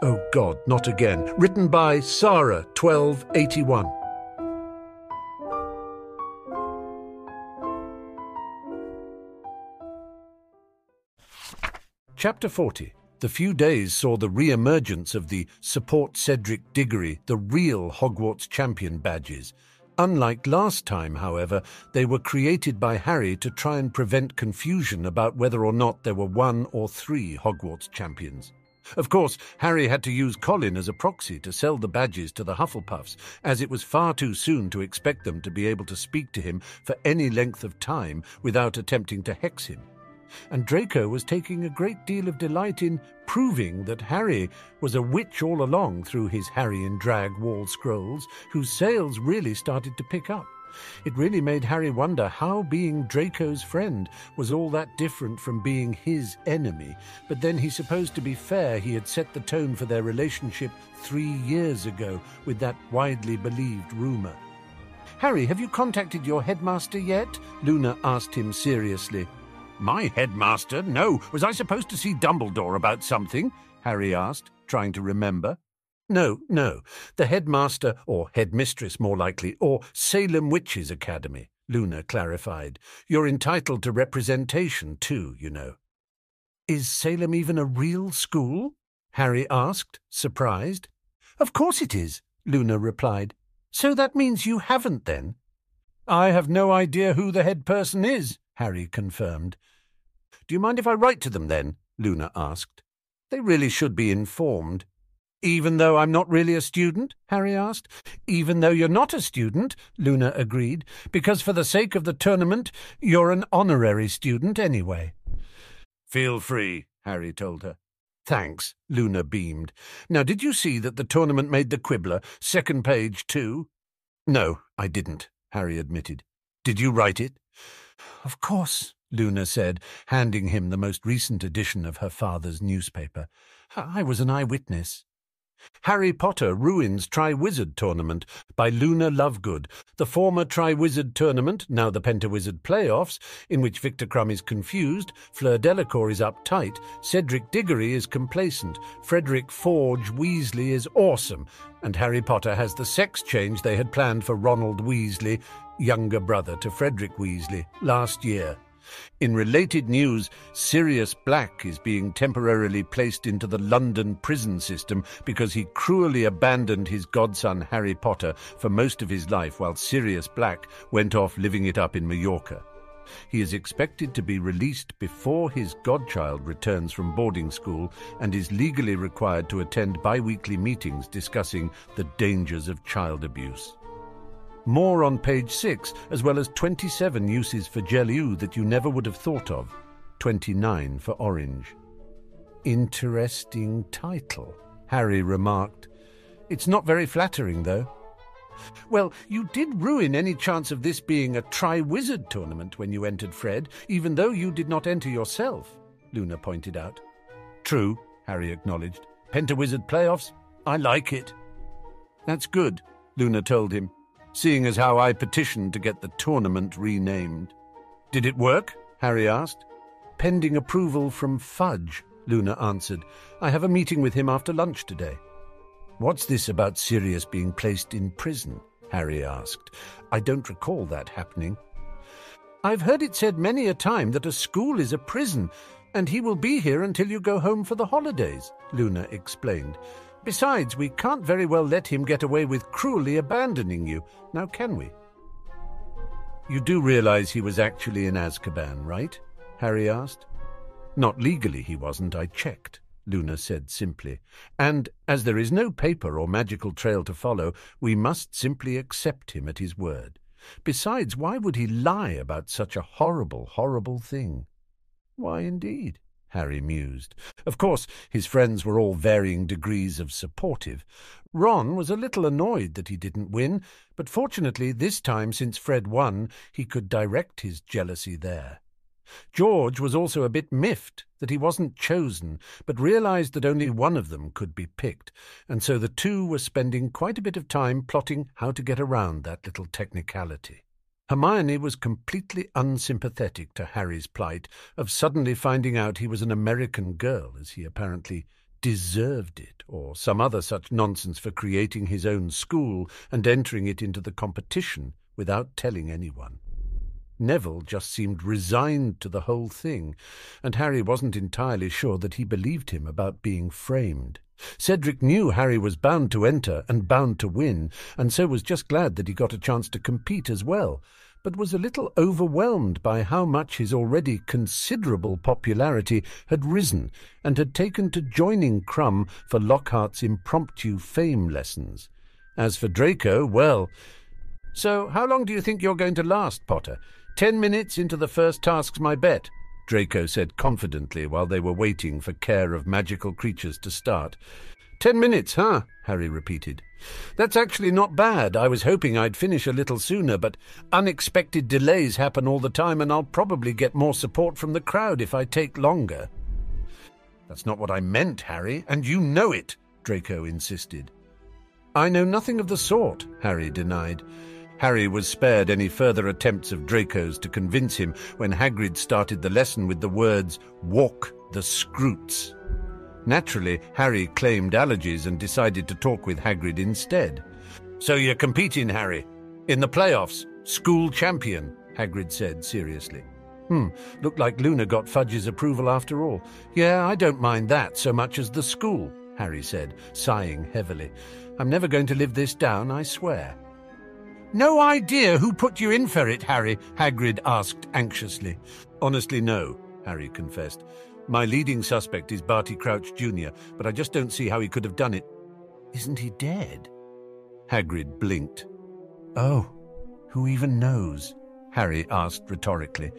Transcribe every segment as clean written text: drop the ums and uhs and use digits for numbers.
Oh God, not again. Written by Sarah1281. Chapter 40. The few days saw the re-emergence of the Support Cedric Diggory, the real Hogwarts champion badges. Unlike last time, however, they were created by Harry to try and prevent confusion about whether or not there were 1 or 3 Hogwarts champions. Of course, Harry had to use Colin as a proxy to sell the badges to the Hufflepuffs, as it was far too soon to expect them to be able to speak to him for any length of time without attempting to hex him. And Draco was taking a great deal of delight in proving that Harry was a witch all along through his Harry in Drag wall scrolls, whose sales really started to pick up. It really made Harry wonder how being Draco's friend was all that different from being his enemy, but then he supposed to be fair he had set the tone for their relationship 3 years ago with that widely believed rumour. "Harry, have you contacted your headmaster yet?" Luna asked him seriously. "My headmaster? No. Was I supposed to see Dumbledore about something?" Harry asked, trying to remember. No. The headmaster, or headmistress more likely, or Salem Witches Academy, Luna clarified. "You're entitled to representation too, you know." "Is Salem even a real school?" Harry asked, surprised. "Of course it is," Luna replied. "So that means you haven't then?" "I have no idea who the head person is," Harry confirmed. "Do you mind if I write to them then?" Luna asked. "They really should be informed." "Even though I'm not really a student?" Harry asked. "Even though you're not a student," Luna agreed, "because for the sake of the tournament, you're an honorary student anyway." "Feel free," Harry told her. "Thanks," Luna beamed. "Now, did you see that the tournament made the Quibbler, second page 2? "No, I didn't," Harry admitted. "Did you write it?" "Of course," Luna said, handing him the most recent edition of her father's newspaper. "I was an eyewitness." Harry Potter Ruins Triwizard Tournament by Luna Lovegood, the former Triwizard Tournament, now the Pentawizard Playoffs, in which Viktor Krum is confused, Fleur Delacour is uptight, Cedric Diggory is complacent, Frederick Forge Weasley is awesome, and Harry Potter has the sex change they had planned for Ronald Weasley, younger brother to Frederick Weasley, last year. In related news, Sirius Black is being temporarily placed into the London prison system because he cruelly abandoned his godson Harry Potter for most of his life while Sirius Black went off living it up in Majorca. He is expected to be released before his godchild returns from boarding school and is legally required to attend bi-weekly meetings discussing the dangers of child abuse. More on page 6, as well as 27 uses for Jelly-oo that you never would have thought of, 29 for orange. "Interesting title," Harry remarked. "It's not very flattering, though." "Well, you did ruin any chance of this being a Triwizard tournament when you entered, Fred, even though you did not enter yourself," Luna pointed out. "True," Harry acknowledged. "Pentawizard Playoffs? I like it." "That's good," Luna told him, "seeing as how I petitioned to get the tournament renamed." "Did it work?" Harry asked. "Pending approval from Fudge," Luna answered. "I have a meeting with him after lunch today." "What's this about Sirius being placed in prison?" Harry asked. "I don't recall that happening." "I've heard it said many a time that a school is a prison, and he will be here until you go home for the holidays," Luna explained. "Besides, we can't very well let him get away with cruelly abandoning you, now can we?" "You do realize he was actually in Azkaban, right?" Harry asked. "Not legally he wasn't, I checked," Luna said simply. "And as there is no paper or magical trail to follow, we must simply accept him at his word. Besides, why would he lie about such a horrible, horrible thing?" "Why, indeed?" Harry mused. Of course, his friends were all varying degrees of supportive. Ron was a little annoyed that he didn't win, but fortunately this time, since Fred won, he could direct his jealousy there. George was also a bit miffed that he wasn't chosen, but realized that only one of them could be picked, and so the two were spending quite a bit of time plotting how to get around that little technicality. Hermione was completely unsympathetic to Harry's plight of suddenly finding out he was an American girl, as he apparently deserved it, or some other such nonsense for creating his own school and entering it into the competition without telling anyone. Neville just seemed resigned to the whole thing, and Harry wasn't entirely sure that he believed him about being framed. Cedric knew Harry was bound to enter and bound to win, and so was just glad that he got a chance to compete as well, but was a little overwhelmed by how much his already considerable popularity had risen and had taken to joining Krum for Lockhart's impromptu fame lessons. As for Draco, well... "So how long do you think you're going to last, Potter? 10 minutes into the first task's my bet," Draco said confidently while they were waiting for Care of Magical Creatures to start. "10 minutes, huh?" Harry repeated. "That's actually not bad. I was hoping I'd finish a little sooner, but unexpected delays happen all the time, and I'll probably get more support from the crowd if I take longer." "That's not what I meant, Harry, and you know it," Draco insisted. "I know nothing of the sort," Harry denied. Harry was spared any further attempts of Draco's to convince him when Hagrid started the lesson with the words, "Walk the Scroots." Naturally, Harry claimed allergies and decided to talk with Hagrid instead. "So you're competing, Harry? In the playoffs? School champion?" Hagrid said seriously. Looked like Luna got Fudge's approval after all. "Yeah, I don't mind that so much as the school," Harry said, sighing heavily. "I'm never going to live this down, I swear." "No idea who put you in for it, Harry?" Hagrid asked anxiously. "Honestly, no," Harry confessed. "My leading suspect is Barty Crouch Jr., but I just don't see how he could have done it." "Isn't he dead?" Hagrid blinked. "Oh, who even knows?" Harry asked rhetorically.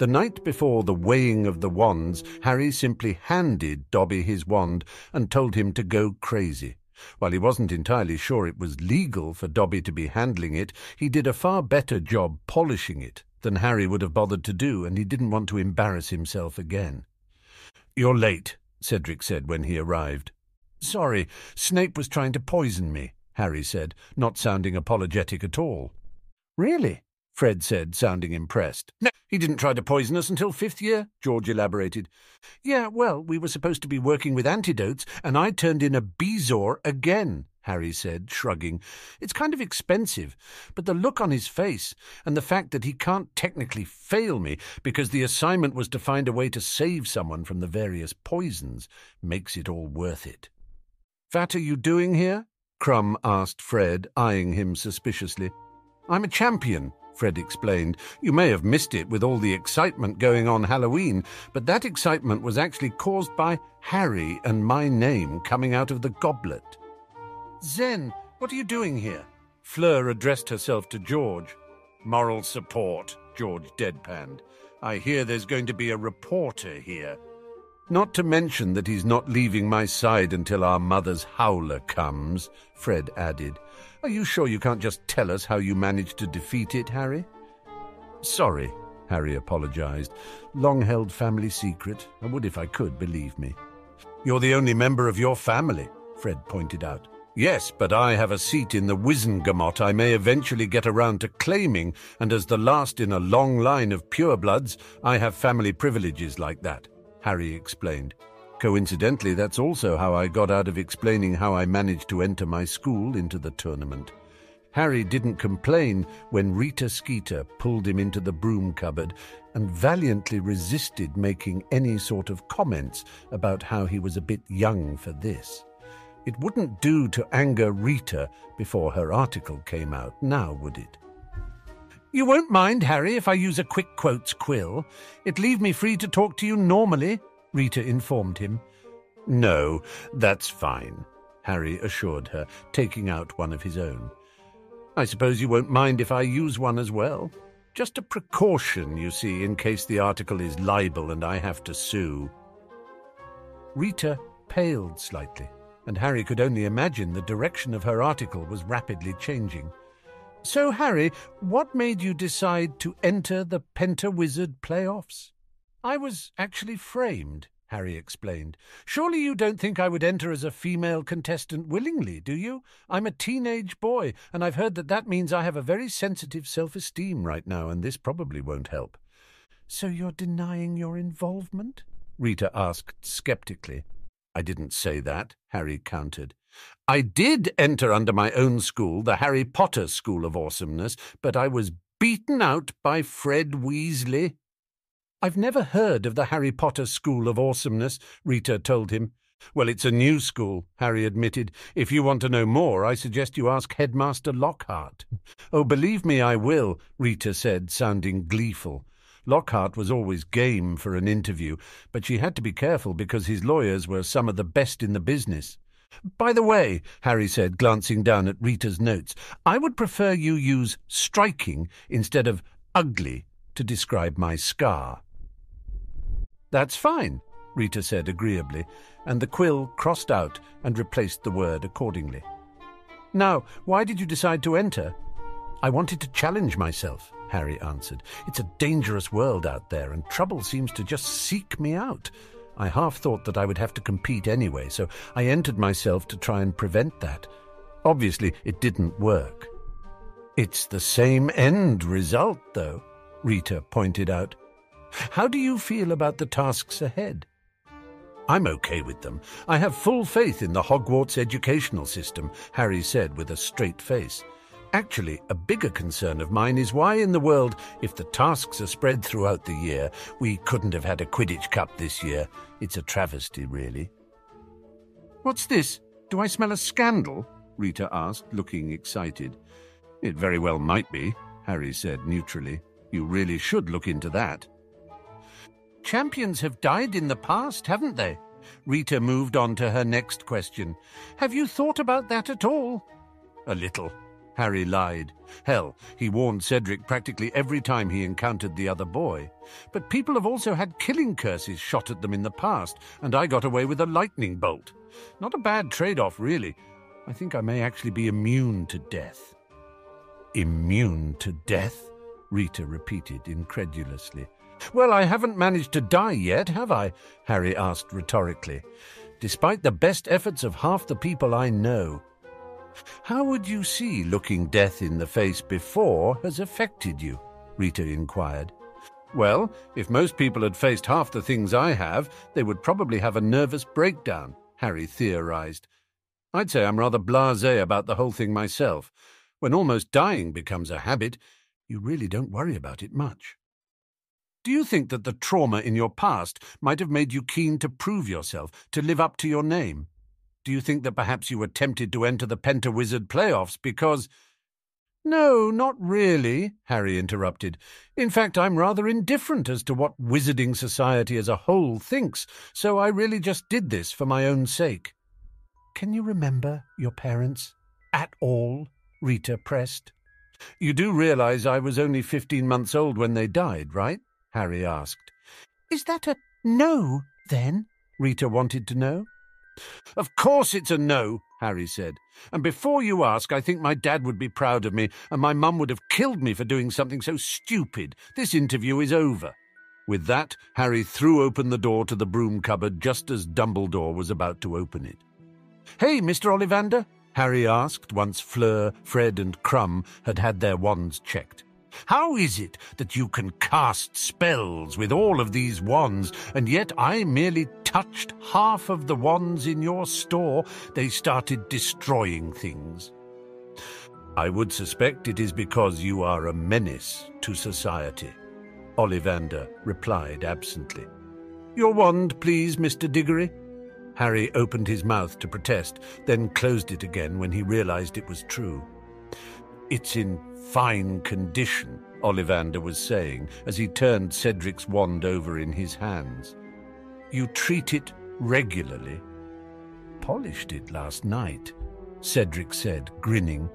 The night before the weighing of the wands, Harry simply handed Dobby his wand and told him to go crazy. While he wasn't entirely sure it was legal for Dobby to be handling it, he did a far better job polishing it than Harry would have bothered to do, and he didn't want to embarrass himself again. "You're late," Cedric said when he arrived. "Sorry, Snape was trying to poison me," Harry said, not sounding apologetic at all. "Really?" Fred said, sounding impressed. "No, he didn't try to poison us until 5th year, George elaborated. "Yeah, well, we were supposed to be working with antidotes, and I turned in a Bezoar again," Harry said, shrugging. "It's kind of expensive, but the look on his face, and the fact that he can't technically fail me because the assignment was to find a way to save someone from the various poisons, makes it all worth it." "What are you doing here?" Krum asked Fred, eyeing him suspiciously. "I'm a champion," Fred explained. "You may have missed it with all the excitement going on Halloween, but that excitement was actually caused by Harry and my name coming out of the goblet." "Zen, what are you doing here?" Fleur addressed herself to George. "Moral support," George deadpanned. "I hear there's going to be a reporter here. Not to mention that he's not leaving my side until our mother's howler comes," Fred added. "Are you sure you can't just tell us how you managed to defeat it, Harry?" "Sorry," Harry apologized. "Long-held family secret. I would if I could, believe me." "You're the only member of your family," Fred pointed out. "Yes, but I have a seat in the Wizengamot I may eventually get around to claiming, and as the last in a long line of purebloods, I have family privileges like that," Harry explained. "Coincidentally, that's also how I got out of explaining how I managed to enter my school into the tournament. Harry didn't complain when Rita Skeeter pulled him into the broom cupboard and valiantly resisted making any sort of comments about how he was a bit young for this. It wouldn't do to anger Rita before her article came out now, would it? "You won't mind, Harry, if I use a quick quotes quill. It'd leave me free to talk to you normally," Rita informed him. "No, that's fine," Harry assured her, taking out one of his own. "I suppose you won't mind if I use one as well? Just a precaution, you see, in case the article is libel and I have to sue." Rita paled slightly, and Harry could only imagine the direction of her article was rapidly changing. "So, Harry, what made you decide to enter the Pentawizard Playoffs?" "I was actually framed," Harry explained. "Surely you don't think I would enter as a female contestant willingly, do you? I'm a teenage boy, and I've heard that means I have a very sensitive self-esteem right now, and this probably won't help." "So you're denying your involvement?" Rita asked skeptically. "I didn't say that," Harry countered. "I did enter under my own school, the Harry Potter School of Awesomeness, but I was beaten out by Fred Weasley." "I've never heard of the Harry Potter School of Awesomeness," Rita told him. "Well, it's a new school," Harry admitted. "If you want to know more, I suggest you ask Headmaster Lockhart." "Oh, believe me, I will," Rita said, sounding gleeful. Lockhart was always game for an interview, but she had to be careful because his lawyers were some of the best in the business. "By the way," Harry said, glancing down at Rita's notes, "I would prefer you use striking instead of ugly to describe my scar." "That's fine," Rita said agreeably, and the quill crossed out and replaced the word accordingly. "Now, why did you decide to enter?" "I wanted to challenge myself," Harry answered. "It's a dangerous world out there, and trouble seems to just seek me out. I half thought that I would have to compete anyway, so I entered myself to try and prevent that. Obviously, it didn't work." "It's the same end result, though," Rita pointed out. "How do you feel about the tasks ahead?" "I'm okay with them. I have full faith in the Hogwarts educational system," Harry said with a straight face. "Actually, a bigger concern of mine is why in the world, if the tasks are spread throughout the year, we couldn't have had a Quidditch Cup this year. It's a travesty, really." "What's this? Do I smell a scandal?" Rita asked, looking excited. "It very well might be," Harry said neutrally. "You really should look into that." "Champions have died in the past, haven't they?" Rita moved on to her next question. "Have you thought about that at all?" "A little," Harry lied. Hell, he warned Cedric practically every time he encountered the other boy. "But people have also had killing curses shot at them in the past, and I got away with a lightning bolt. Not a bad trade-off, really. I think I may actually be immune to death." "Immune to death?" Rita repeated incredulously. "Well, I haven't managed to die yet, have I?" Harry asked rhetorically. "Despite the best efforts of half the people I know." "How would you see looking death in the face before has affected you?" Rita inquired. "Well, if most people had faced half the things I have, they would probably have a nervous breakdown," Harry theorized. "I'd say I'm rather blasé about the whole thing myself. When almost dying becomes a habit, you really don't worry about it much." "Do you think that the trauma in your past might have made you keen to prove yourself, to live up to your name? Do you think that perhaps you were tempted to enter the Pentawizard Playoffs because—" "No, not really," Harry interrupted. "In fact, I'm rather indifferent as to what wizarding society as a whole thinks, so I really just did this for my own sake." "Can you remember your parents at all?" Rita pressed. "You do realize I was only 15 months old when they died, right?" Harry asked. "Is that a no, then?" Rita wanted to know. "Of course it's a no," Harry said. "And before you ask, I think my dad would be proud of me, and my mum would have killed me for doing something so stupid. This interview is over." With that, Harry threw open the door to the broom cupboard just as Dumbledore was about to open it. "Hey, Mr. Ollivander?" Harry asked once Fleur, Fred and Krum had had their wands checked. "How is it that you can cast spells with all of these wands, and yet I merely touched half of the wands in your store? They started destroying things." I would suspect it is because you are a menace to society," Ollivander replied absently. "Your wand, please, Mr. Diggory." Harry opened his mouth to protest, then closed it again when he realized it was true. "It's in fine condition," Ollivander was saying as he turned Cedric's wand over in his hands. "You treat it regularly." "Polished it last night," Cedric said, grinning.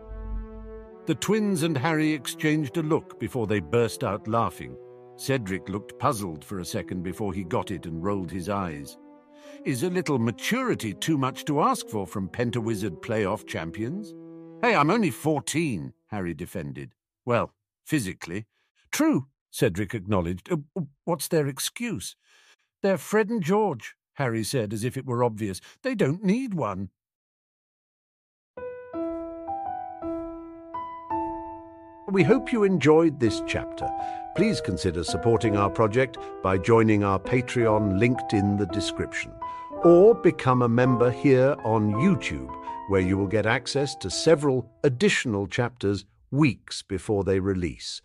The twins and Harry exchanged a look before they burst out laughing. Cedric looked puzzled for a second before he got it and rolled his eyes. Is a little maturity too much to ask for from Pentawizard Playoff champions? "Hey, I'm only 14, Harry defended. "Well, physically." "True," Cedric acknowledged. What's their excuse?" "They're Fred and George," Harry said, as if it were obvious. "They don't need one." We hope you enjoyed this chapter. Please consider supporting our project by joining our Patreon linked in the description, or become a member here on YouTube, where you will get access to several additional chapters weeks before they release,